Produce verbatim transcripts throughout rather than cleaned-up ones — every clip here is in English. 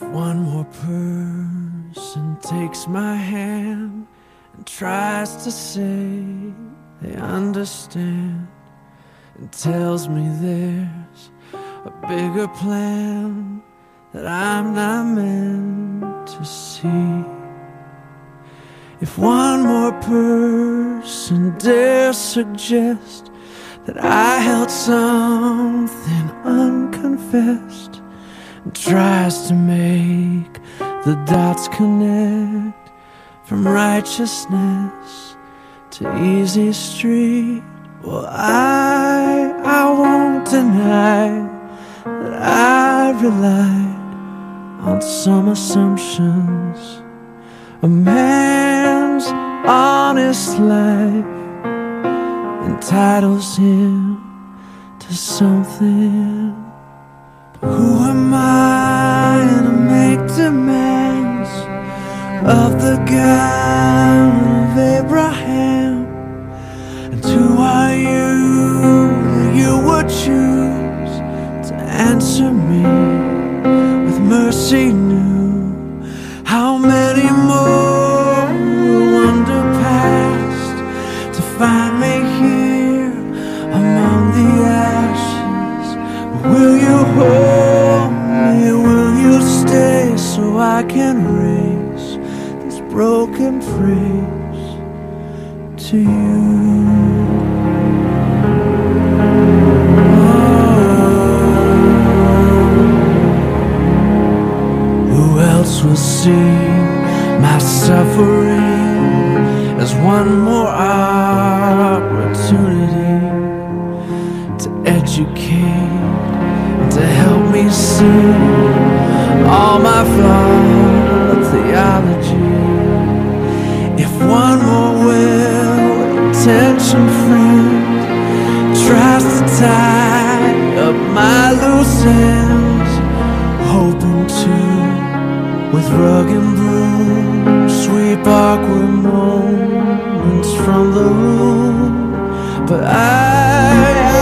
If one more person takes my hand and tries to say they understand and tells me there's a bigger plan that I'm not meant to see. If one more person dares suggest that I held something unconfessed and tries to make the dots connect from righteousness to easy street, well, I, I won't deny that I relied on some assumptions. A man's honest life entitles him to something. Who am I to make demands of the God of Abraham? And who are you that you would choose to answer me with mercy new? How many more will wander past to find me here among the ashes? Will you hold? I can raise this broken praise to you. Oh. Who else will see my suffering as one more opportunity to educate and to help me see all my flawed theology? If one more well-intentioned friend tries to tie up my loose ends, hoping to, with rug and broom, sweep awkward moments from the room, but I,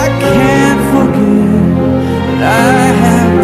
I can't forget that I thank you.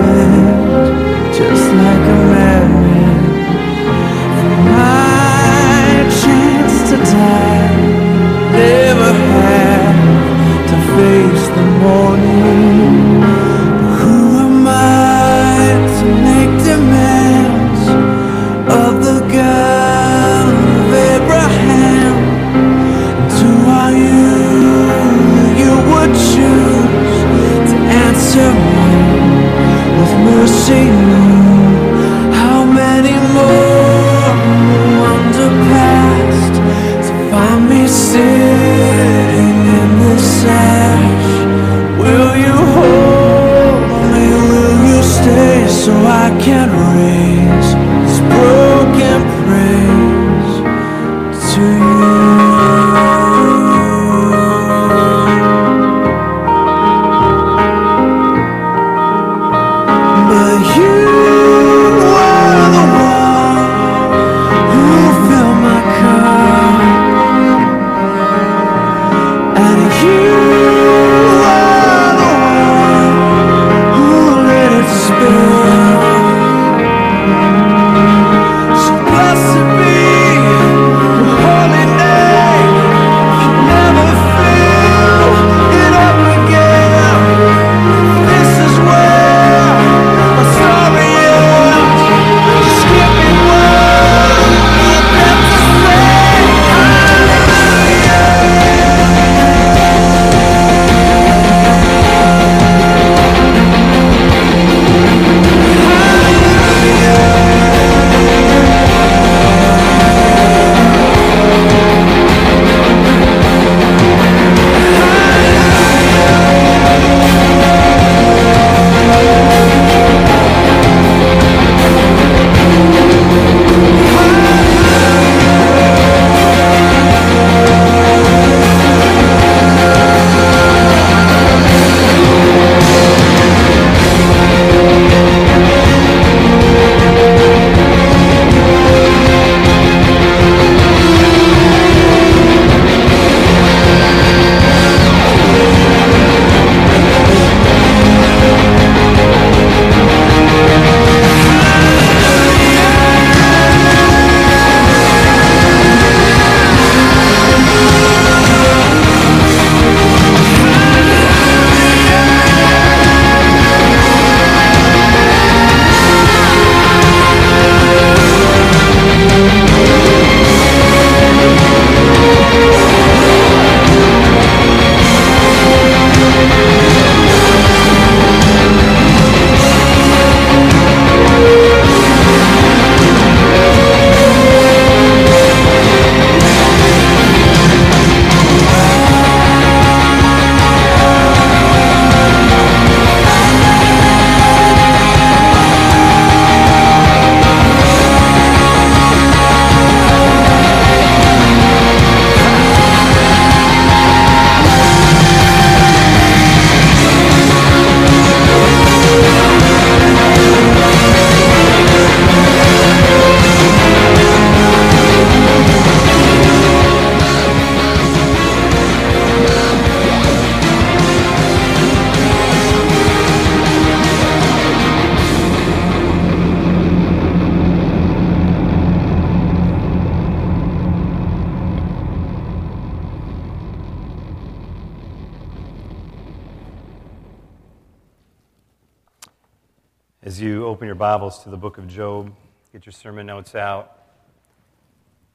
As you open your Bibles to the book of Job, get your sermon notes out.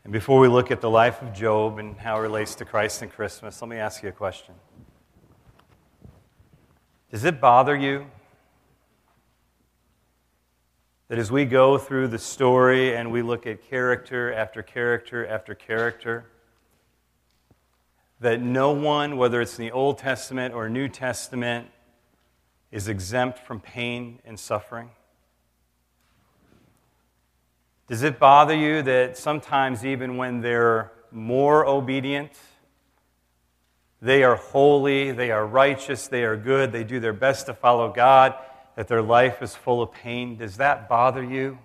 And before we look at the life of Job and how it relates to Christ and Christmas, let me ask you a question. Does it bother you that as we go through the story and we look at character after character after character, that no one, whether it's in the Old Testament or New Testament, is exempt from pain and suffering? Does it bother you that sometimes even when they're more obedient, they are holy, they are righteous, they are good, they do their best to follow God, that their life is full of pain? Does that bother you?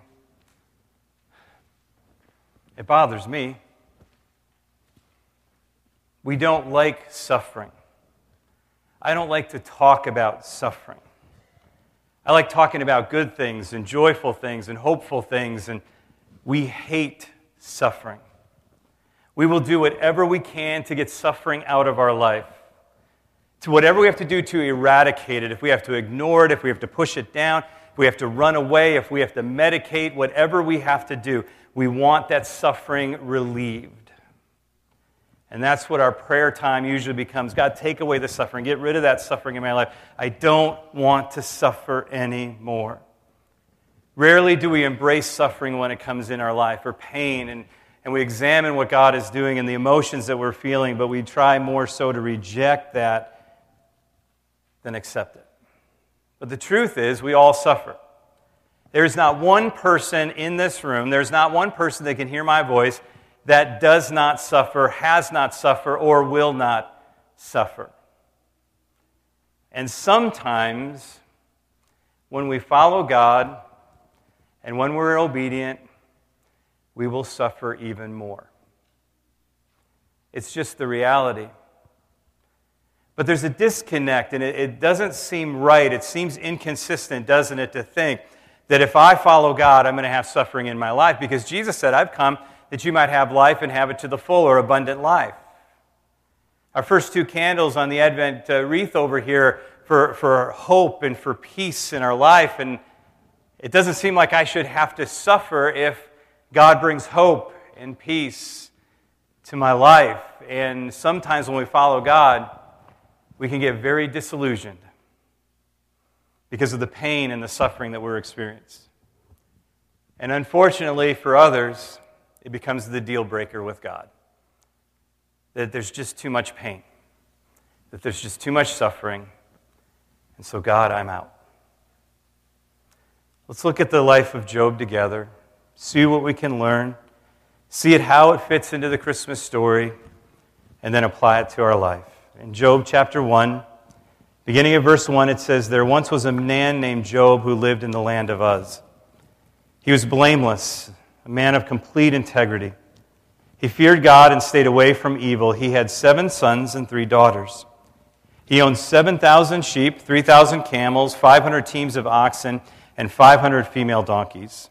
It bothers me. We don't like suffering. I don't like to talk about suffering. I like talking about good things and joyful things and hopeful things, and we hate suffering. We will do whatever we can to get suffering out of our life, to whatever we have to do to eradicate it, if we have to ignore it, if we have to push it down, if we have to run away, if we have to medicate, whatever we have to do, we want that suffering relieved. And that's what our prayer time usually becomes. God, take away the suffering. Get rid of that suffering in my life. I don't want to suffer anymore. Rarely do we embrace suffering when it comes in our life, or pain, and, and we examine what God is doing and the emotions that we're feeling, but we try more so to reject that than accept it. But the truth is, we all suffer. There is not one person in this room, there's not one person that can hear my voice that does not suffer, has not suffered, or will not suffer. And sometimes, when we follow God, and when we're obedient, we will suffer even more. It's just the reality. But there's a disconnect, and it, it doesn't seem right. It seems inconsistent, doesn't it, to think that if I follow God, I'm going to have suffering in my life, because Jesus said, I've come that you might have life and have it to the full, or abundant life. Our first two candles on the Advent wreath over here for, for hope and for peace in our life, and it doesn't seem like I should have to suffer if God brings hope and peace to my life. And sometimes when we follow God, we can get very disillusioned because of the pain and the suffering that we're experiencing. And unfortunately for others, it becomes the deal breaker with God. That there's just too much pain. That there's just too much suffering. And so, God, I'm out. Let's look at the life of Job together. See what we can learn. See it how it fits into the Christmas story. And then apply it to our life. In Job chapter one, beginning of verse one, it says, "There once was a man named Job who lived in the land of Uz. He was blameless, a man of complete integrity. He feared God and stayed away from evil. He had seven sons and three daughters. He owned seven thousand sheep, three thousand camels, five hundred teams of oxen, and five hundred female donkeys.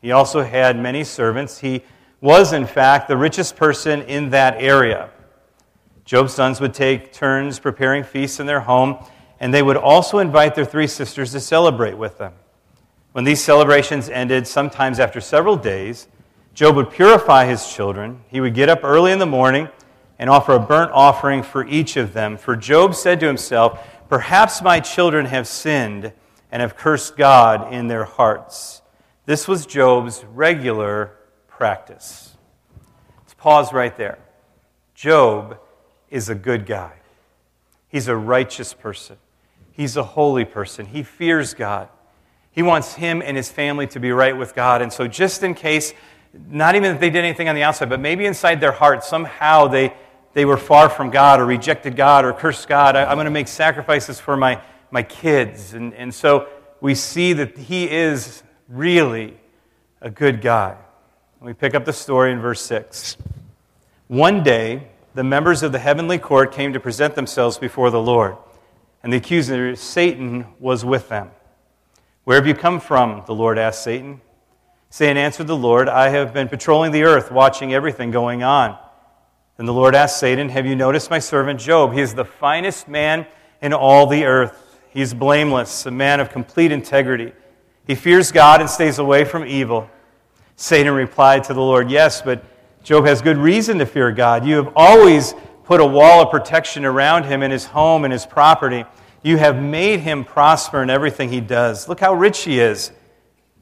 He also had many servants. He was, in fact, the richest person in that area. Job's sons would take turns preparing feasts in their home, and they would also invite their three sisters to celebrate with them. When these celebrations ended, sometimes after several days, Job would purify his children. He would get up early in the morning and offer a burnt offering for each of them. For Job said to himself, 'Perhaps my children have sinned and have cursed God in their hearts.'" This was Job's regular practice. Let's pause right there. Job is a good guy. He's a righteous person. He's a holy person. He fears God. He wants him and his family to be right with God. And so just in case, not even if they did anything on the outside, but maybe inside their heart, somehow they, they were far from God or rejected God or cursed God, I, I'm going to make sacrifices for my, my kids. And, and so we see that he is really a good guy. And we pick up the story in verse six. "One day, the members of the heavenly court came to present themselves before the Lord, and the accuser, Satan, was with them. 'Where have you come from?' the Lord asked Satan. Satan answered the Lord, 'I have been patrolling the earth, watching everything going on.' Then the Lord asked Satan, 'Have you noticed my servant Job? He is the finest man in all the earth. He is blameless, a man of complete integrity. He fears God and stays away from evil. Satan replied to the Lord, yes, but Job has good reason to fear God. You have always put a wall of protection around him in his home and his property. You have made him prosper in everything he does. Look how rich he is.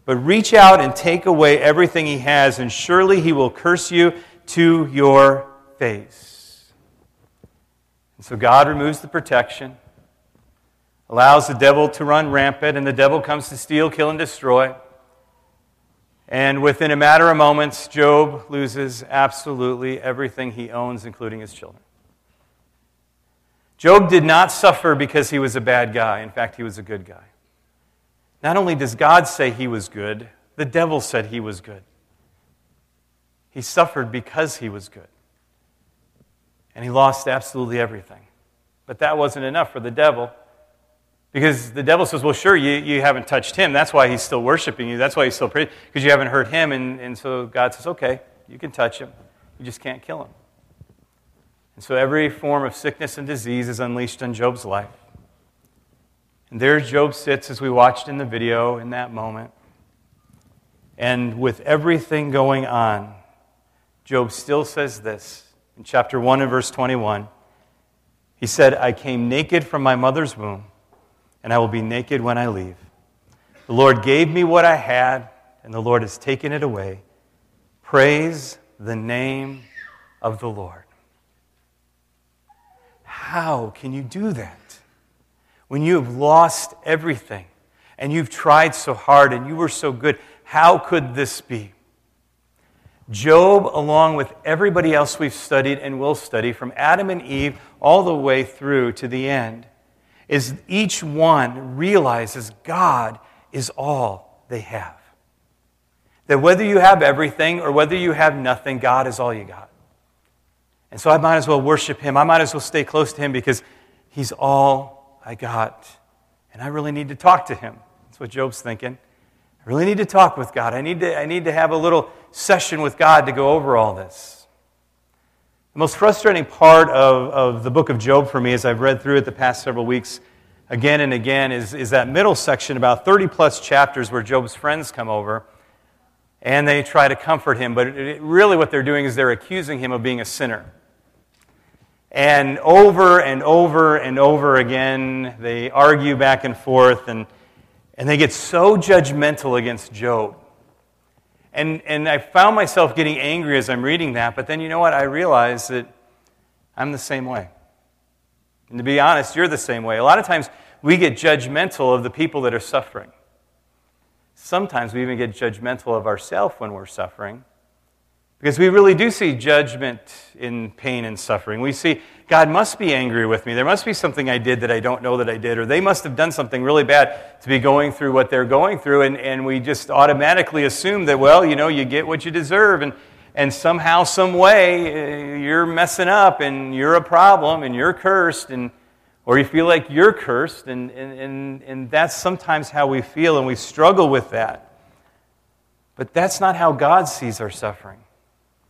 But reach out and take away everything he has, and surely he will curse you to your face. And so God removes the protection, allows the devil to run rampant, and the devil comes to steal, kill, and destroy. And within a matter of moments, Job loses absolutely everything he owns, including his children. Job did not suffer because he was a bad guy. In fact, he was a good guy. Not only does God say he was good, the devil said he was good. He suffered because he was good. And he lost absolutely everything. But that wasn't enough for the devil. Because the devil says, well, sure, you, you haven't touched him. That's why he's still worshiping you. That's why he's still praying, because you haven't hurt him. And, and so God says, okay, you can touch him. You just can't kill him. And so every form of sickness and disease is unleashed on Job's life. And there Job sits, as we watched in the video, in that moment. And with everything going on, Job still says this in chapter one and verse twenty-one. He said, I came naked from my mother's womb, and I will be naked when I leave. The Lord gave me what I had, and the Lord has taken it away. Praise the name of the Lord. How can you do that? When you have lost everything, and you've tried so hard, and you were so good, how could this be? Job, along with everybody else we've studied and will study, from Adam and Eve all the way through to the end, is each one realizes God is all they have. That whether you have everything or whether you have nothing, God is all you got. And so I might as well worship him. I might as well stay close to him because he's all I got. And I really need to talk to him. That's what Job's thinking. I really need to talk with God. I need to, I need to have a little session with God to go over all this. The most frustrating part of, of the book of Job for me, as I've read through it the past several weeks again and again, is, is that middle section, about thirty-plus chapters where Job's friends come over, and they try to comfort him. But it, really what they're doing is they're accusing him of being a sinner. And over and over and over again, they argue back and forth, and, and they get so judgmental against Job. And and I found myself getting angry as I'm reading that, but then you know what? I realized that I'm the same way. And to be honest, you're the same way. A lot of times we get judgmental of the people that are suffering. Sometimes we even get judgmental of ourselves when we're suffering, because we really do see judgment in pain and suffering. We see, God must be angry with me. There must be something I did that I don't know that I did, or they must have done something really bad to be going through what they're going through, and, and we just automatically assume that, well, you know, you get what you deserve, and, and somehow, some way, you're messing up, and you're a problem, and you're cursed, and or you feel like you're cursed, and and and, and that's sometimes how we feel, and we struggle with that. But that's not how God sees our suffering.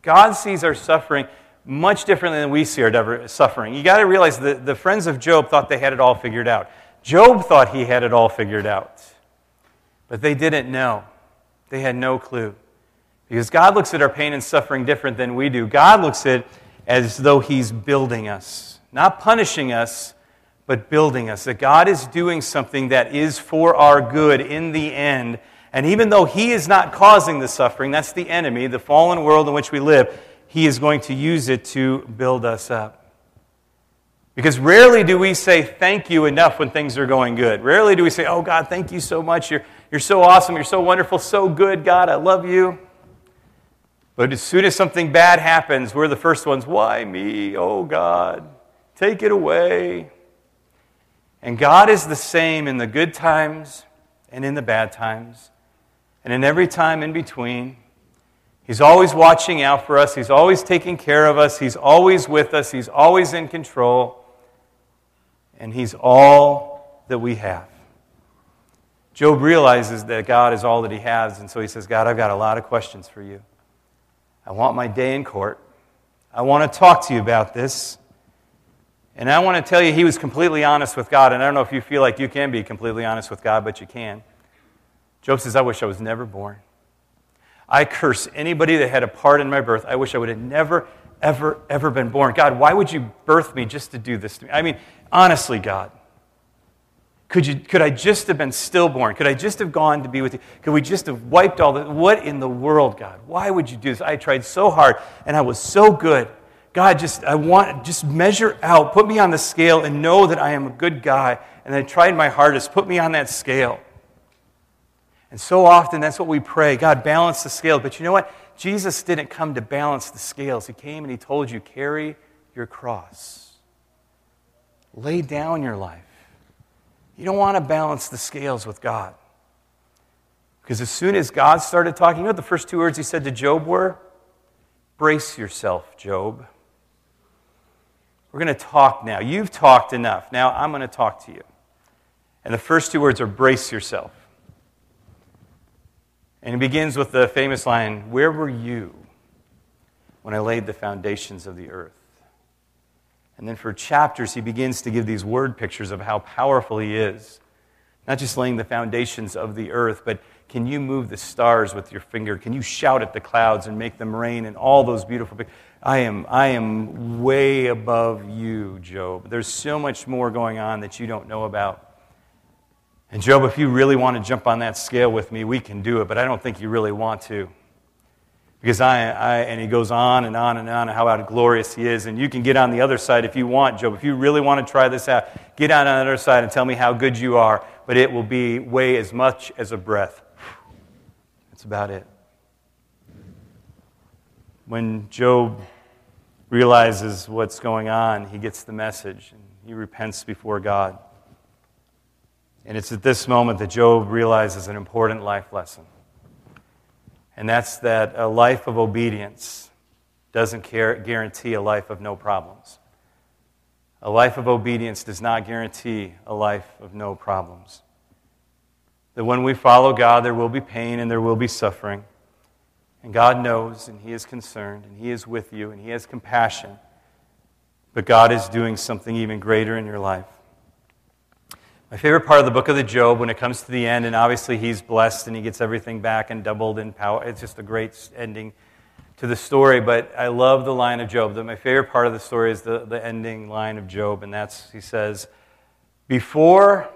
God sees our suffering much differently than we see our suffering. You got to realize that the friends of Job thought they had it all figured out. Job thought he had it all figured out. But they didn't know. They had no clue. Because God looks at our pain and suffering different than we do. God looks at it as though he's building us. Not punishing us, but building us. That God is doing something that is for our good in the end. And even though he is not causing the suffering, that's the enemy, the fallen world in which we live, he is going to use it to build us up. Because rarely do we say thank you enough when things are going good. Rarely do we say, oh God, thank you so much. You're, you're so awesome. You're so wonderful. So good, God. I love you. But as soon as something bad happens, we're the first ones, why me? Oh God, take it away. And God is the same in the good times and in the bad times. And in every time in between, he's always watching out for us. He's always taking care of us. He's always with us. He's always in control. And he's all that we have. Job realizes that God is all that he has. And so he says, God, I've got a lot of questions for you. I want my day in court. I want to talk to you about this. And I want to tell you, he was completely honest with God. And I don't know if you feel like you can be completely honest with God, but you can. Job says, I wish I was never born. I curse anybody that had a part in my birth. I wish I would have never, ever, ever been born. God, why would you birth me just to do this to me? I mean, honestly, God, could you? Could I just have been stillborn? Could I just have gone to be with you? Could we just have wiped all the... What in the world, God? Why would you do this? I tried so hard, and I was so good. God, just I want just measure out. Put me on the scale and know that I am a good guy. And I tried my hardest. Put me on that scale. And so often, that's what we pray. God, balance the scale. But you know what? Jesus didn't come to balance the scales. He came and He told you, carry your cross. Lay down your life. You don't want to balance the scales with God. Because as soon as God started talking, you know what the first two words He said to Job were? Brace yourself, Job. We're going to talk now. You've talked enough. Now I'm going to talk to you. And the first two words are, brace yourself. And it begins with the famous line, where were you when I laid the foundations of the earth? And then for chapters, he begins to give these word pictures of how powerful he is. Not just laying the foundations of the earth, but can you move the stars with your finger? Can you shout at the clouds and make them rain and all those beautiful pictures? I am, I am way above you, Job. There's so much more going on that you don't know about. And Job, if you really want to jump on that scale with me, we can do it, but I don't think you really want to. Because I, I, and he goes on and on and on how out glorious he is, and you can get on the other side if you want, Job. If you really want to try this out, get on the other side and tell me how good you are, but it will be weigh as much as a breath. That's about it. When Job realizes what's going on, he gets the message, and he repents before God. And it's at this moment that Job realizes an important life lesson. And that's that a life of obedience doesn't guarantee a life of no problems. A life of obedience does not guarantee a life of no problems. That when we follow God, there will be pain and there will be suffering. And God knows, and He is concerned, and He is with you, and He has compassion. But God is doing something even greater in your life. My favorite part of the book of the Job, when it comes to the end, and obviously he's blessed and he gets everything back and doubled in power. It's just a great ending to the story, but I love the line of Job. My favorite part of the story is the, the ending line of Job, and that's, he says, before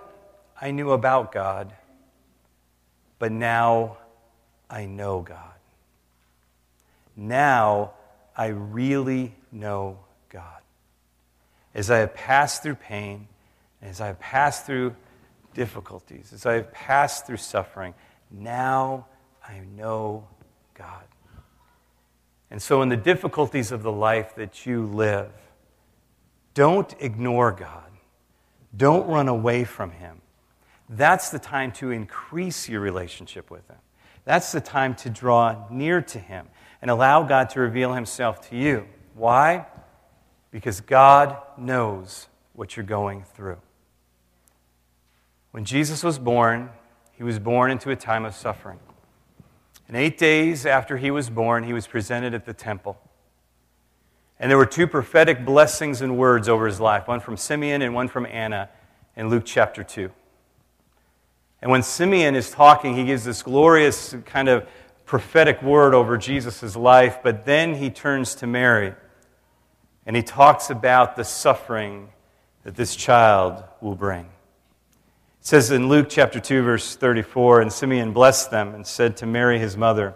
I knew about God, but now I know God. Now I really know God. As I have passed through pain, as I have passed through difficulties, as I have passed through suffering, now I know God. And so in the difficulties of the life that you live, don't ignore God. Don't run away from Him. That's the time to increase your relationship with Him. That's the time to draw near to Him and allow God to reveal Himself to you. Why? Because God knows what you're going through. When Jesus was born, He was born into a time of suffering. And eight days after He was born, He was presented at the temple. And there were two prophetic blessings and words over His life, one from Simeon and one from Anna in Luke chapter two. And when Simeon is talking, he gives this glorious kind of prophetic word over Jesus' life, but then he turns to Mary, and he talks about the suffering that this child will bring. It says in Luke chapter two, verse thirty-four, and Simeon blessed them and said to Mary his mother,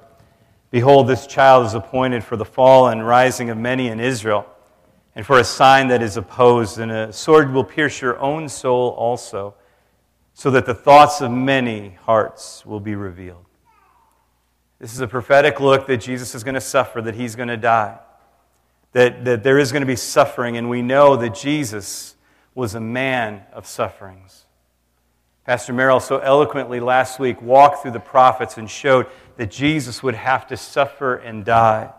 behold, this child is appointed for the fall and rising of many in Israel, and for a sign that is opposed, and a sword will pierce your own soul also, so that the thoughts of many hearts will be revealed. This is a prophetic look that Jesus is going to suffer, that He's going to die, that, that there is going to be suffering, and we know that Jesus was a man of sufferings. Pastor Merrill so eloquently last week walked through the prophets and showed that Jesus would have to suffer and die.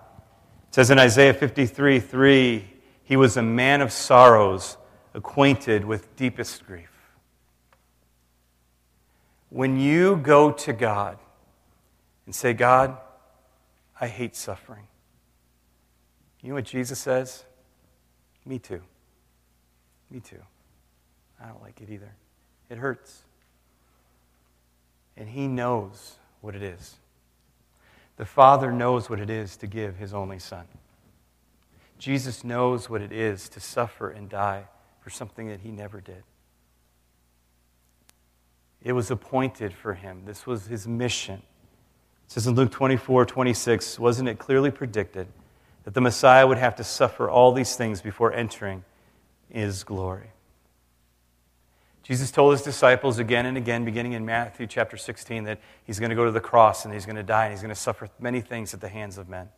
It says in Isaiah fifty-three three, He was a man of sorrows, acquainted with deepest grief. When you go to God and say, God, I hate suffering, you know what Jesus says? Me too. Me too. I don't like it either. It hurts. and He knows what it is. The Father knows what it is to give His only Son. Jesus knows what it is to suffer and die for something that He never did. It was appointed for Him. This was His mission. It says in Luke twenty-four, twenty-six, wasn't it clearly predicted that the Messiah would have to suffer all these things before entering His glory? Jesus told His disciples again and again, beginning in Matthew chapter sixteen, that He's going to go to the cross and He's going to die and He's going to suffer many things at the hands of men.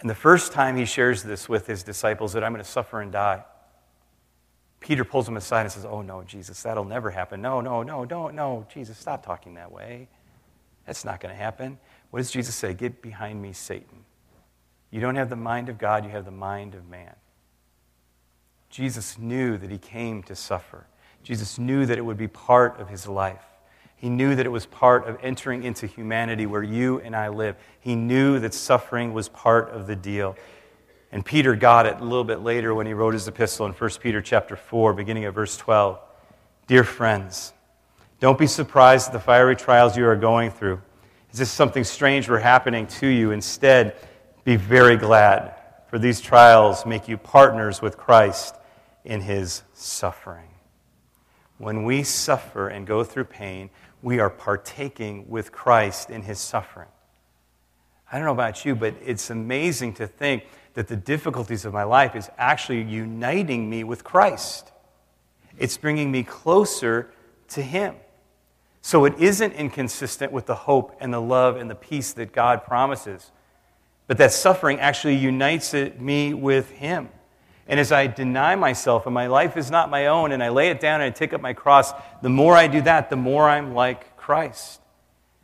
And the first time He shares this with His disciples, that I'm going to suffer and die, Peter pulls Him aside and says, oh no, Jesus, that'll never happen. No, no, no, don't, no, Jesus, stop talking that way. That's not going to happen. What does Jesus say? Get behind me, Satan. You don't have the mind of God, you have the mind of man. Jesus knew that He came to suffer. Jesus knew that it would be part of His life. He knew that it was part of entering into humanity where you and I live. He knew that suffering was part of the deal. And Peter got it a little bit later when he wrote his epistle in First Peter chapter four, beginning at verse twelve. Dear friends, don't be surprised at the fiery trials you are going through. Is this something strange were happening to you? Instead, be very glad, for these trials make you partners with Christ in His suffering. When we suffer and go through pain, we are partaking with Christ in His suffering. I don't know about you, but it's amazing to think that the difficulties of my life is actually uniting me with Christ. It's bringing me closer to Him. So it isn't inconsistent with the hope and the love and the peace that God promises. But that suffering actually unites me with Him. And as I deny myself, and my life is not my own, and I lay it down and I take up my cross, the more I do that, the more I'm like Christ.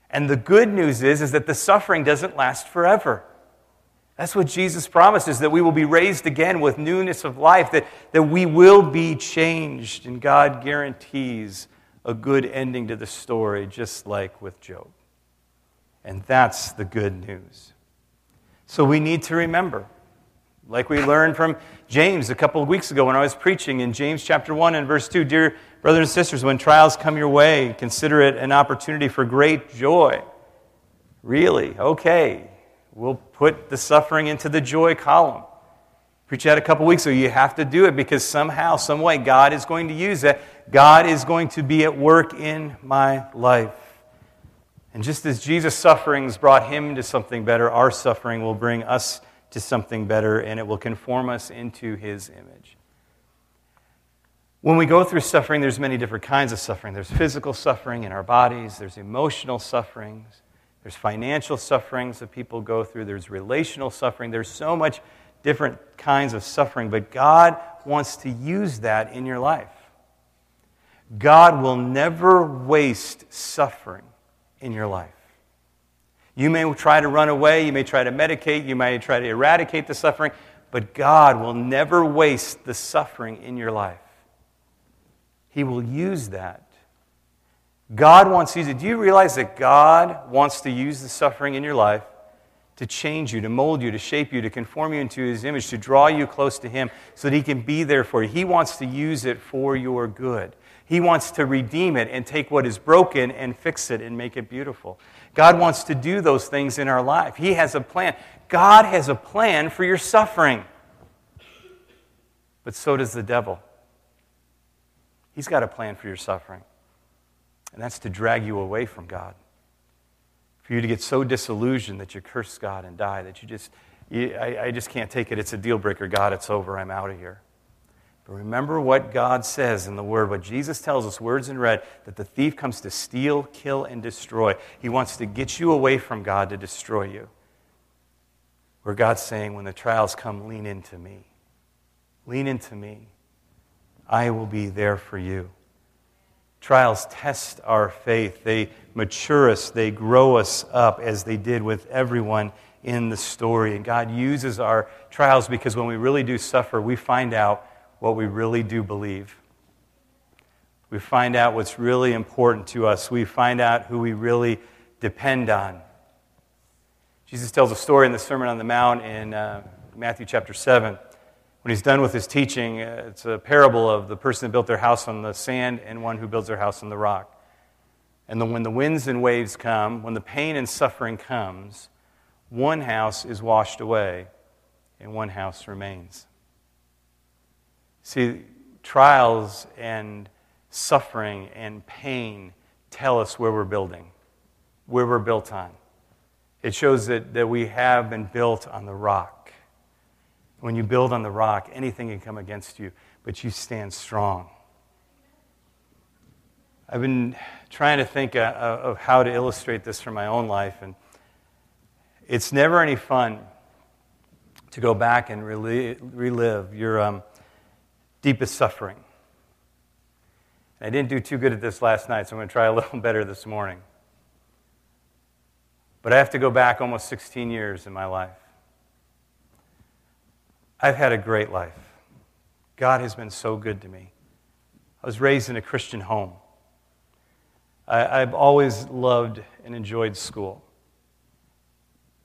And the good news is, is that the suffering doesn't last forever. That's what Jesus promises, that we will be raised again with newness of life, that, that we will be changed, and God guarantees a good ending to the story, just like with Job. And that's the good news. So we need to remember, like we learned from James a couple of weeks ago when I was preaching in James chapter one and verse two, dear brothers and sisters, when trials come your way, consider it an opportunity for great joy. Really? Okay. We'll put the suffering into the joy column. Preached that a couple of weeks ago. You have to do it because somehow, some way, God is going to use that. God is going to be at work in my life. And just as Jesus' sufferings brought Him to something better, our suffering will bring us to something better, and it will conform us into His image. When we go through suffering, there's many different kinds of suffering. There's physical suffering in our bodies. There's emotional sufferings. There's financial sufferings that people go through. There's relational suffering. There's so much different kinds of suffering, but God wants to use that in your life. God will never waste suffering in your life. You may try to run away, you may try to medicate, you may try to eradicate the suffering, but God will never waste the suffering in your life. He will use that. God wants to use it. Do you realize that God wants to use the suffering in your life to change you, to mold you, to shape you, to conform you into His image, to draw you close to Him so that He can be there for you? He wants to use it for your good. He wants to redeem it and take what is broken and fix it and make it beautiful. God wants to do those things in our life. He has a plan. God has a plan for your suffering. But so does the devil. He's got a plan for your suffering. And that's to drag you away from God. For you to get so disillusioned that you curse God and die, that you just, you, I, I just can't take it. It's a deal breaker. God, it's over. I'm out of here. But remember what God says in the Word, what Jesus tells us, words in red, that the thief comes to steal, kill, and destroy. He wants to get you away from God to destroy you. Where God's saying, when the trials come, lean into me. Lean into me. I will be there for you. Trials test our faith. They mature us. They grow us up as they did with everyone in the story. And God uses our trials because when we really do suffer, we find out what we really do believe. We find out what's really important to us. We find out who we really depend on. Jesus tells a story in the Sermon on the Mount in uh, Matthew chapter seven. When he's done with his teaching, uh, it's a parable of the person that built their house on the sand and one who builds their house on the rock. And then when the winds and waves come, when the pain and suffering comes, one house is washed away and one house remains. See, trials and suffering and pain tell us where we're building, where we're built on. It shows that, that we have been built on the rock. When you build on the rock, anything can come against you, but you stand strong. I've been trying to think of how to illustrate this from my own life, and it's never any fun to go back and relive your um, deepest suffering. I didn't do too good at this last night, so I'm going to try a little better this morning. But I have to go back almost sixteen years in my life. I've had a great life. God has been so good to me. I was raised in a Christian home. I, I've always loved and enjoyed school.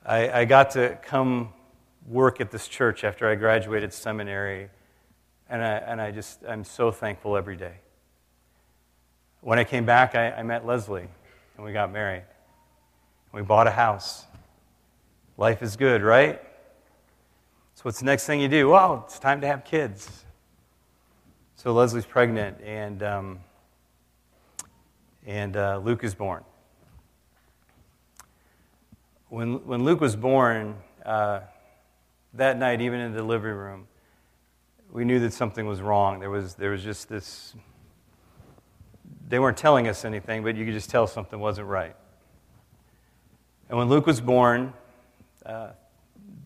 I, I got to come work at this church after I graduated seminary, and I, and I just, I'm so thankful every day. When I came back, I, I met Leslie, and we got married. We bought a house. Life is good, right? So what's the next thing you do? Well, it's time to have kids. So Leslie's pregnant, and um, and uh, Luke is born. When when Luke was born, uh, that night, even in the delivery room, we knew that something was wrong. There was there was just this. They weren't telling us anything, but you could just tell something wasn't right. And when Luke was born, uh,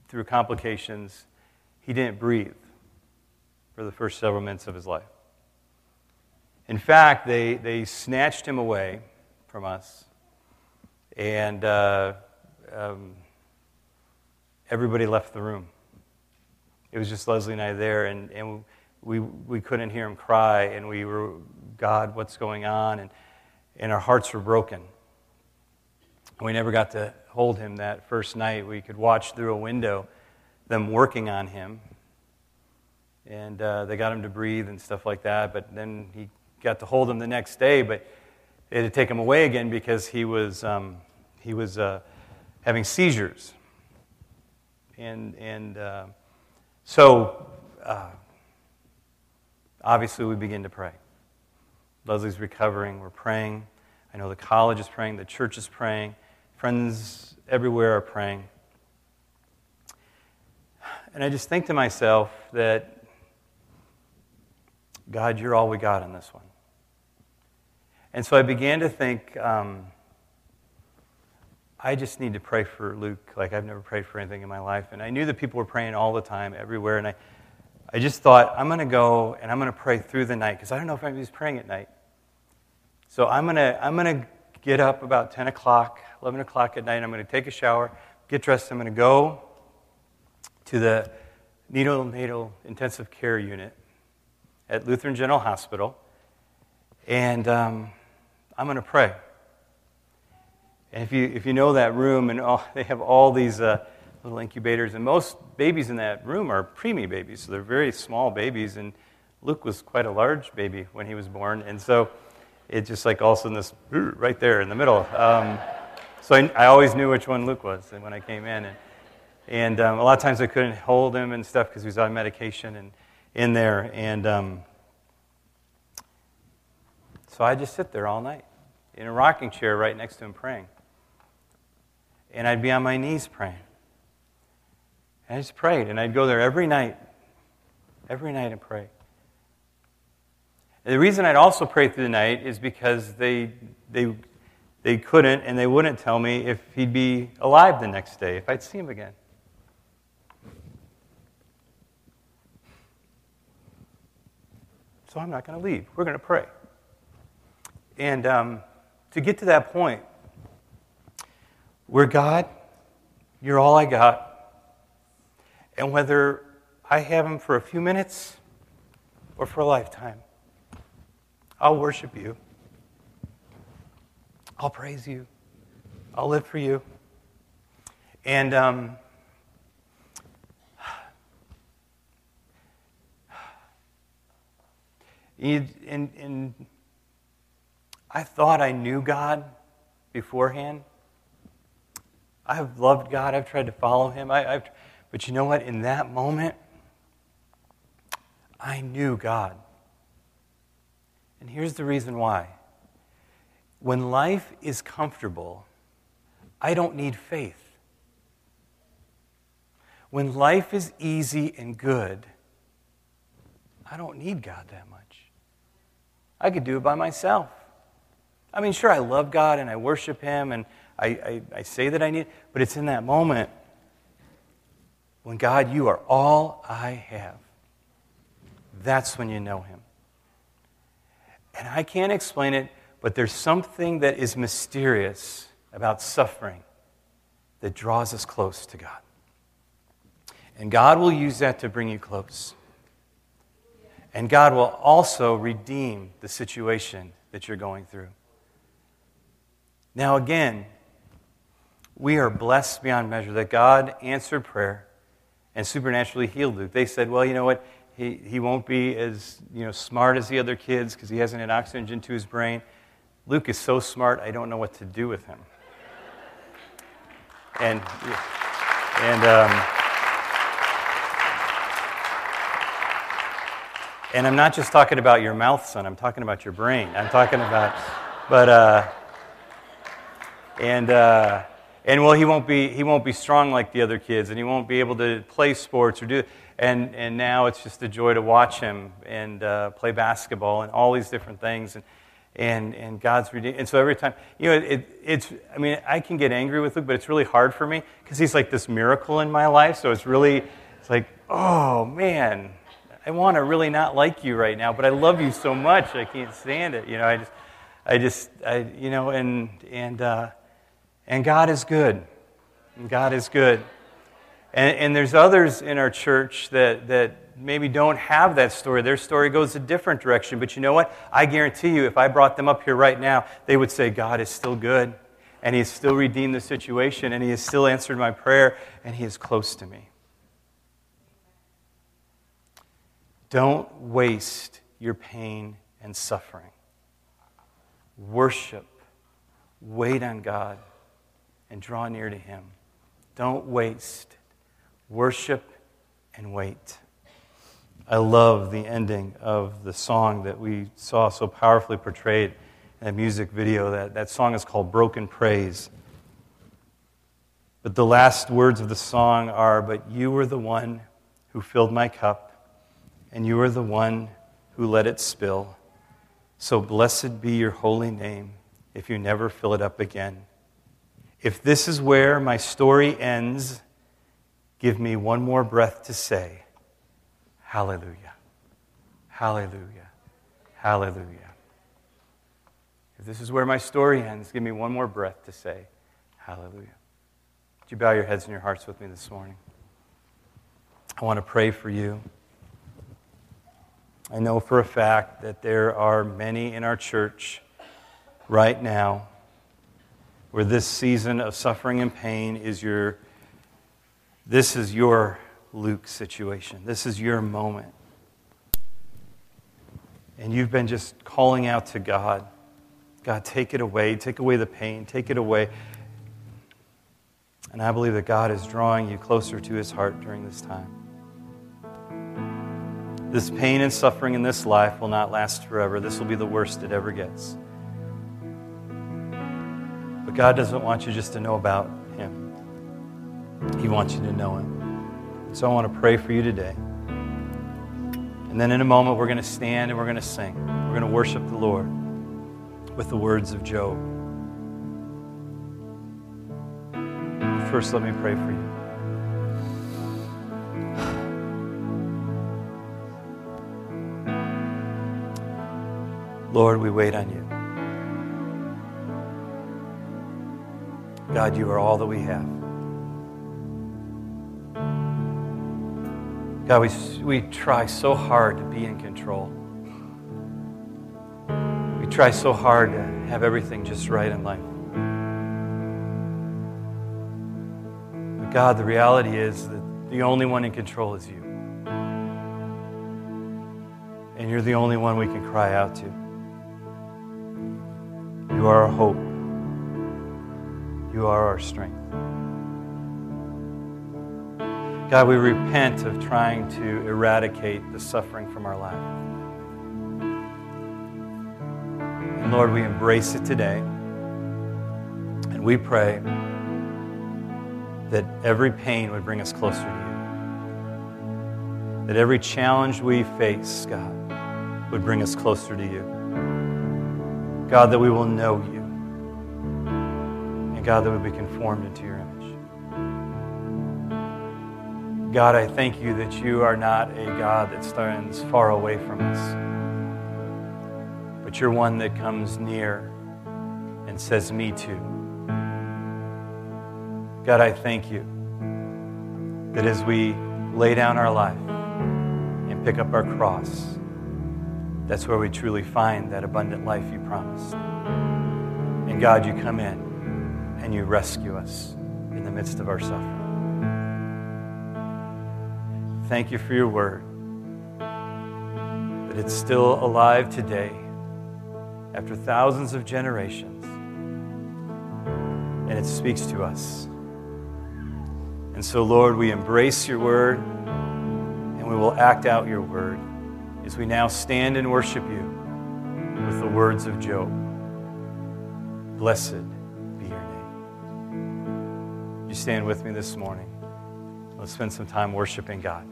through complications, he didn't breathe for the first several minutes of his life. In fact, they, they snatched him away from us, and uh, um, everybody left the room. It was just Leslie and I there, and, and we we couldn't hear him cry, and we were, God, what's going on? And, and our hearts were broken. We never got to hold him that first night. We could watch through a window them working on him. And uh, they got him to breathe and stuff like that. But then he got to hold him the next day. But they had to take him away again because he was um, he was uh, having seizures. And and uh, so uh, obviously we begin to pray. Leslie's recovering. We're praying. I know the college is praying. The church is praying. Friends everywhere are praying. And I just think to myself that, God, you're all we got on this one. And so I began to think, um, I just need to pray for Luke. Like, I've never prayed for anything in my life. And I knew that people were praying all the time, everywhere. And I, I just thought, I'm going to go and I'm going to pray through the night, because I don't know if anybody's praying at night. So I'm going to I'm going to get up about ten o'clock, eleven o'clock at night. And I'm going to take a shower, get dressed. I'm going to go to the neonatal intensive care unit at Lutheran General Hospital, and um, I'm going to pray. And if you if you know that room, and all, they have all these uh, little incubators, and most babies in that room are preemie babies, so they're very small babies, and Luke was quite a large baby when he was born, and so it's just like all of a sudden this, right there in the middle. Um, so I, I always knew which one Luke was when I came in, and And um, a lot of times I couldn't hold him and stuff because he was on medication and in there. And um, so I just sit there all night in a rocking chair right next to him praying. And I'd be on my knees praying. And I just prayed. And I'd go there every night, every night and pray. And the reason I'd also pray through the night is because they they they couldn't, and they wouldn't tell me if he'd be alive the next day, if I'd see him again. So I'm not going to leave. We're going to pray. And um, to get to that point where, God, you're all I got, and whether I have him for a few minutes or for a lifetime, I'll worship you. I'll praise you. I'll live for you. And um, And, and I thought I knew God beforehand. I've loved God. I've tried to follow him. I, I've, but you know what? In that moment, I knew God. And here's the reason why. When life is comfortable, I don't need faith. When life is easy and good, I don't need God that much. I could do it by myself. I mean, sure, I love God and I worship him and I, I, I say that I need, but it's in that moment when, God, you are all I have. That's when you know him. And I can't explain it, but there's something that is mysterious about suffering that draws us close to God. And God will use that to bring you close. And God will also redeem the situation that you're going through. Now again, we are blessed beyond measure that God answered prayer and supernaturally healed Luke. They said, well, you know what, he, he won't be as you know smart as the other kids because he hasn't had oxygen to his brain. Luke is so smart, I don't know what to do with him. And, and, um, and I'm not just talking about your mouth, son, I'm talking about your brain. I'm talking about, but, uh, And uh, and well, he won't be he won't be strong like the other kids, and he won't be able to play sports or do. And and now it's just a joy to watch him and uh, play basketball and all these different things. And and and God's redeemed. And so every time, you know, it, it's I mean, I can get angry with Luke, but it's really hard for me because he's like this miracle in my life. So it's really it's like, oh man, I want to really not like you right now, but I love you so much I can't stand it. You know, I just I just I you know and and. Uh, And God is good. And God is good. And, and there's others in our church that, that maybe don't have that story. Their story goes a different direction. But you know what? I guarantee you, if I brought them up here right now, they would say, God is still good. And he has still redeemed the situation. And he has still answered my prayer. And he is close to me. Don't waste your pain and suffering. Worship. Wait on God. And draw near to him. Don't waste. Worship and wait. I love the ending of the song that we saw so powerfully portrayed in a music video. That, that song is called Broken Praise. But the last words of the song are, but you were the one who filled my cup, and you were the one who let it spill. So blessed be your holy name if you never fill it up again. If this is where my story ends, give me one more breath to say, hallelujah, hallelujah, hallelujah. If this is where my story ends, give me one more breath to say, hallelujah. Would you bow your heads and your hearts with me this morning? I want to pray for you. I know for a fact that there are many in our church right now where this season of suffering and pain is your, this is your Luke situation. This is your moment. And you've been just calling out to God. God, take it away. Take away the pain. Take it away. And I believe that God is drawing you closer to his heart during this time. This pain and suffering in this life will not last forever. This will be the worst it ever gets. God doesn't want you just to know about him. He wants you to know him. So I want to pray for you today. And then in a moment, we're going to stand and we're going to sing. We're going to worship the Lord with the words of Job. First, let me pray for you. Lord, we wait on you. God, you are all that we have. God, we, we try so hard to be in control. We try so hard to have everything just right in life. But God, the reality is that the only one in control is you. And you're the only one we can cry out to. You are our hope. You are our strength. God, we repent of trying to eradicate the suffering from our life. And Lord, we embrace it today. And we pray that every pain would bring us closer to you. That every challenge we face, God, would bring us closer to you. God, that we will know you. And God, that we'll be conformed into your image. God, I thank you that you are not a God that stands far away from us, but you're one that comes near and says, me too. God, I thank you that as we lay down our life and pick up our cross, that's where we truly find that abundant life you promised. And God, you come in and you rescue us in the midst of our suffering. Thank you for your word, that it's still alive today after thousands of generations, and it speaks to us. And so, Lord, we embrace your word, and we will act out your word as we now stand and worship you with the words of Job. Blessed be your name. You stand with me this morning. Let's spend some time worshiping God.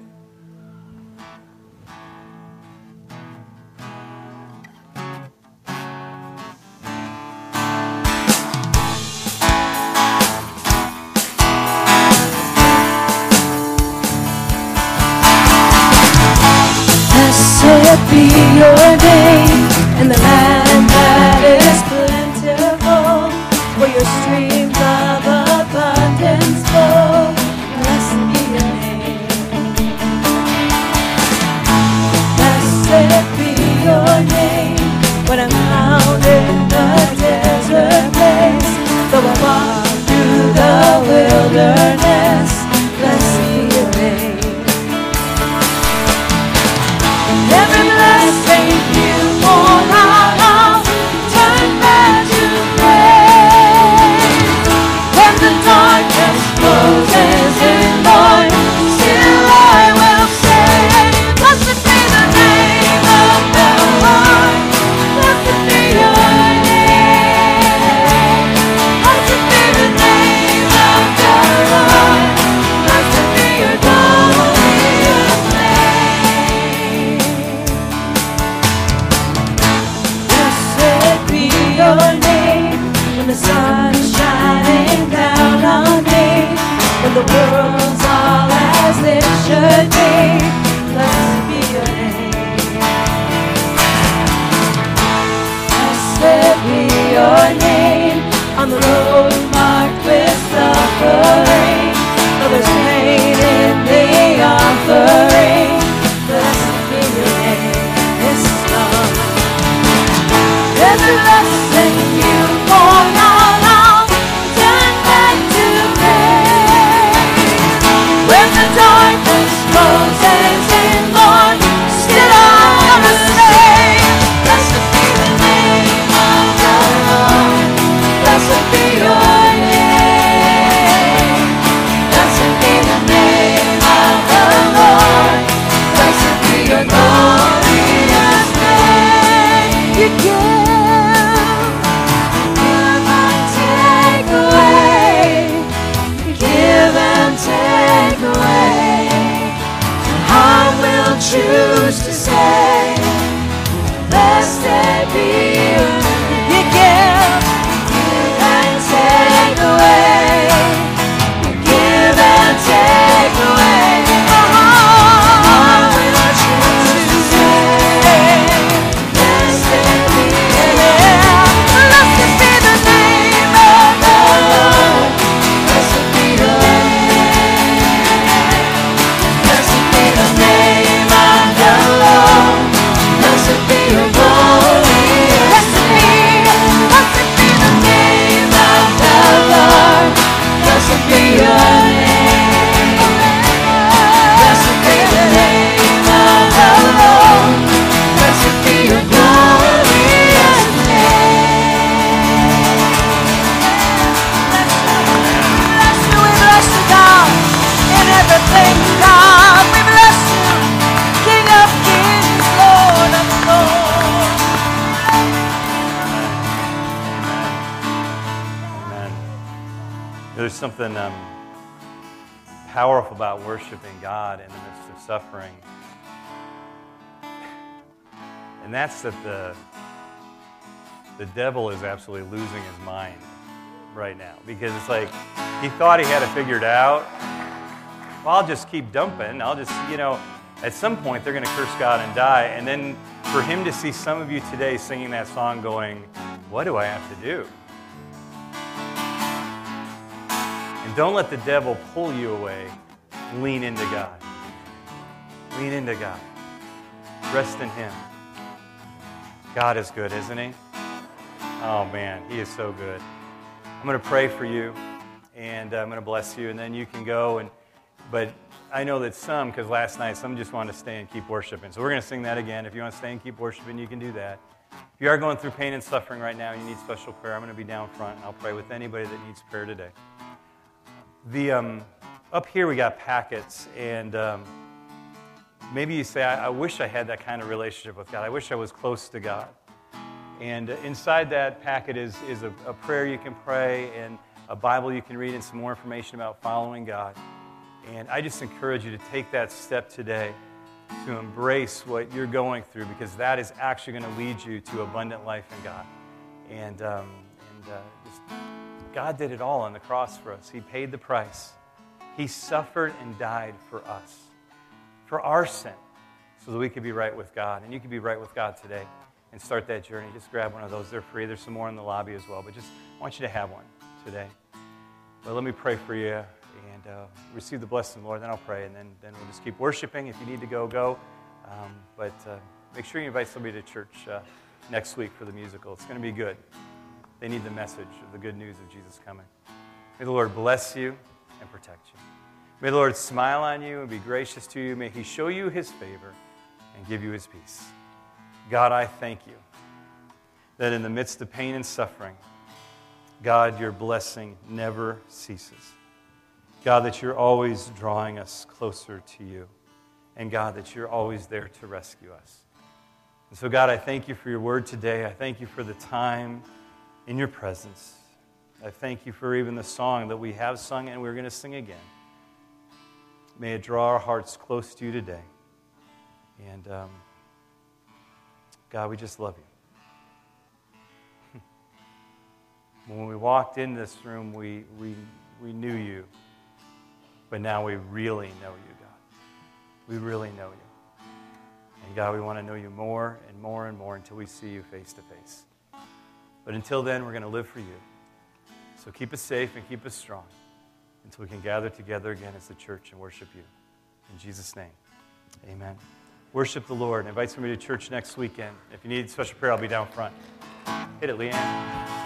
Be your name, and the land that is plentiful, where your streams of abundance flow. Blessed be your name. Blessed be your name. When I'm out in the desert place, though I walk through the wilderness, blessed be your name. Blessing you for your life. There's something um, powerful about worshiping God in the midst of suffering. And that's that the, the devil is absolutely losing his mind right now. Because it's like, he thought he had it figured out. Well, I'll just keep dumping. I'll just, you know, at some point they're going to curse God and die. And then for him to see some of you today singing that song going, what do I have to do? Don't let the devil pull you away. Lean into God. Lean into God. Rest in Him. God is good, isn't He? Oh, man, He is so good. I'm going to pray for you, and I'm going to bless you, and then you can go. And But I know that some, because last night, some just wanted to stay and keep worshiping. So we're going to sing that again. If you want to stay and keep worshiping, you can do that. If you are going through pain and suffering right now, and you need special prayer, I'm going to be down front, and I'll pray with anybody that needs prayer today. The um, up here we got packets, and um, maybe you say, I, I wish I had that kind of relationship with God. I wish I was close to God. And uh, inside that packet is, is a, a prayer you can pray and a Bible you can read and some more information about following God. And I just encourage you to take that step today to embrace what you're going through, because that is actually going to lead you to abundant life in God. And, um, and uh, just... God did it all on the cross for us. He paid the price. He suffered and died for us, for our sin, so that we could be right with God. And you could be right with God today and start that journey. Just grab one of those. They're free. There's some more in the lobby as well. But just I want you to have one today. But let me pray for you and uh, receive the blessing, Lord. Then I'll pray, and then, then we'll just keep worshiping. If you need to go, go. Um, but uh, make sure you invite somebody to church uh, next week for the musical. It's going to be good. They need the message of the good news of Jesus coming. May the Lord bless you and protect you. May the Lord smile on you and be gracious to you. May He show you His favor and give you His peace. God, I thank you that in the midst of pain and suffering, God, your blessing never ceases. God, that you're always drawing us closer to you. And God, that you're always there to rescue us. And so, God, I thank you for your word today. I thank you for the time in your presence. I thank you for even the song that we have sung and we're going to sing again. May it draw our hearts close to you today. And um, God, we just love you. When we walked in this room, we, we, we knew you. But now we really know you, God. We really know you. And God, we want to know you more and more and more until we see you face to face. But until then, we're going to live for you. So keep us safe and keep us strong until we can gather together again as the church and worship you. In Jesus' name, amen. Worship the Lord. Invite somebody to church next weekend. If you need special prayer, I'll be down front. Hit it, Leanne.